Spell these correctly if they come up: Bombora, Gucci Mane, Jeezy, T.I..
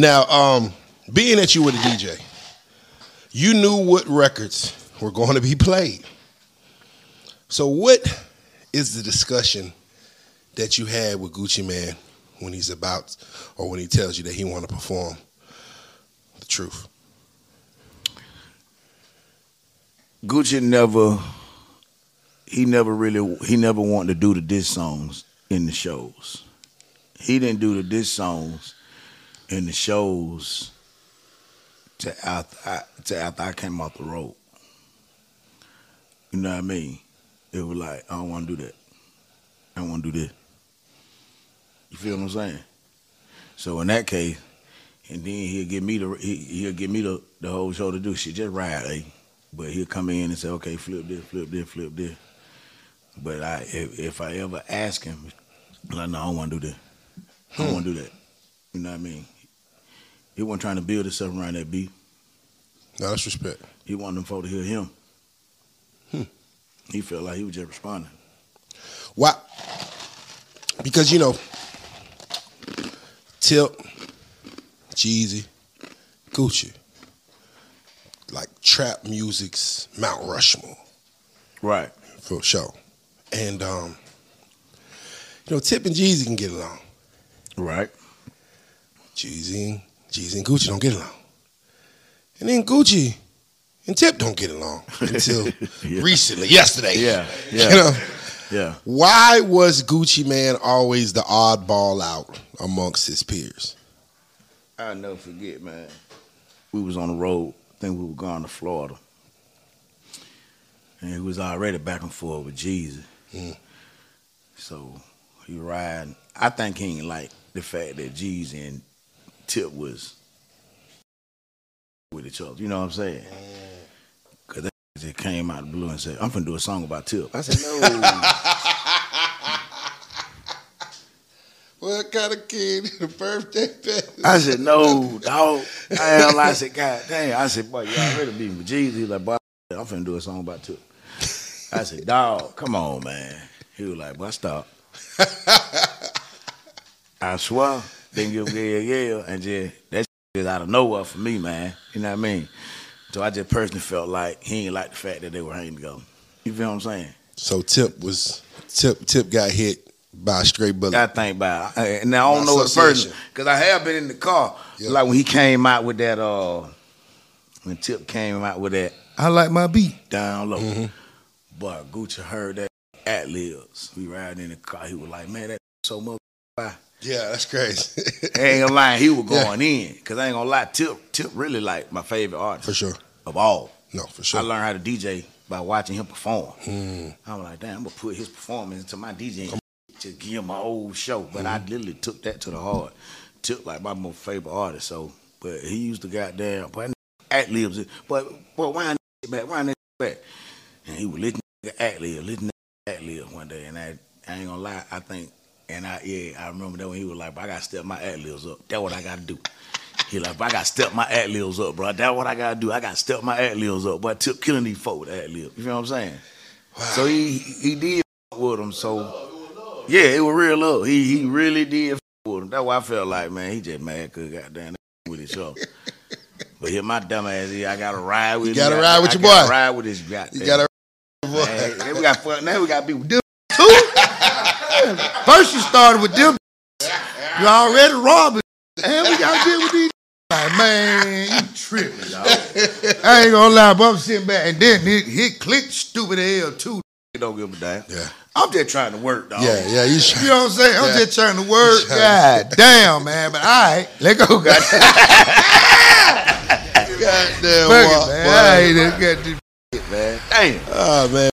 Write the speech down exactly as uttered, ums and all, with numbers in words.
Now, um, being that you were the D J, you knew what records were going to be played. So what is the discussion that you had with Gucci Mane when he's about, or when he tells you that he want to perform The Truth? Gucci never, he never really, he never wanted to do the diss songs in the shows. He didn't do the diss songs in the shows till after I, till after I came off the road. You know what I mean? It was like, I don't want to do that. I don't want to do this. You feel what I'm saying? So in that case, and then he'll give me the he, he'll give me the, the whole show to do shit. Just ride, eh? But he'll come in and say, okay, flip this, flip this, flip this. But I, if, if I ever ask him, like, no, I don't want to do that. I don't want to do that. You know what I mean? He wasn't trying to build himself around that beat. No, that's respect. He wanted them folk to hear him. Hmm. He felt like he was just responding. Why? Because, you know, Tip, Jeezy, Gucci, like trap music's Mount Rushmore. Right. For sure. And, um, you know, Tip and Jeezy can get along. Right. Jeezy, Jeezy and Gucci don't get along. And then Gucci and Tip don't get along until yeah. recently, yesterday. Yeah, yeah. You know? Yeah. Why was Gucci Mane always the oddball out amongst his peers? I'll never forget, man. We was on the road. I think we were going to Florida. And he was already back and forth with Jeezy. Mm. So he riding. I think he ain't like the fact that Jeezy and Tip was with each other. You know what I'm saying? Because that just came out of the blue and said, I'm finna do a song about Tip. I said, no. What kind of kid in a birthday party? I said, no, dog. Hell, I said, God damn. I said, boy, y'all ready to be with Jeezy? He like, boy, I'm finna do a song about Tip. I said, dog, come on, man. He was like, boy, stop. I swear, then give yeah, yeah, and just that is out of nowhere for me, man. You know what I mean? So I just personally felt like he ain't like the fact that they were hanging together. You feel what I'm saying? So Tip was Tip. Tip got hit by a straight bullet. I think by and I don't by know it personally because I have been in the car. Yep. Like when he came out with that, uh, when Tip came out with that, I like my beat down low. Mm-hmm. But Gucci heard that at Liz. We riding in the car. He was like, man, that so much. Yeah, that's crazy. I ain't gonna lie, he was going yeah. in. Cause I ain't gonna lie, Tip, Tip really like my favorite artist. For sure. Of all. No, for sure. I learned how to D J by watching him perform. Mm. I'm like, damn, I'm gonna put his performance into my DJing. Just give him my old show. But mm. I literally took that to the heart. Tip like my most favorite artist. So, but he used to goddamn, but ad libs. But but why that back? Why that back? And he would listen to ad lib, listen to ad lib one day. And I, I ain't gonna lie, I think. And I, yeah, I remember that when he was like, I got to step my ad-libs up. That's what I got to do. He like, I got to step my ad-libs up, bro. That's what I got to do. I got to step my ad-libs up. But I took killing these folk with ad-libs. You feel what I'm saying? Wow. So he he did f with them. So, it was love. Yeah, it was real love. He he really did f with them. That's why I felt like, man, he just mad because goddamn with his show. But here my dumb ass is, I got to ride with him. You got to ride with I your boy. I got to ride with his guy. You got to ride with your boy. Now we got to be with them too. First you started with them. You already robbing. And we got to deal with these. Like, man, you tripping, dog. I ain't going to lie, but I'm sitting back. And then he, he clicked stupid hell, too. You don't give a damn. Yeah. I'm just trying to work, dog. Yeah, yeah. You, you know what I'm saying? I'm yeah. just trying to work. God damn, man. But all right. Let go, God. God damn, man. All right, got this shit, man. Damn. Oh, man.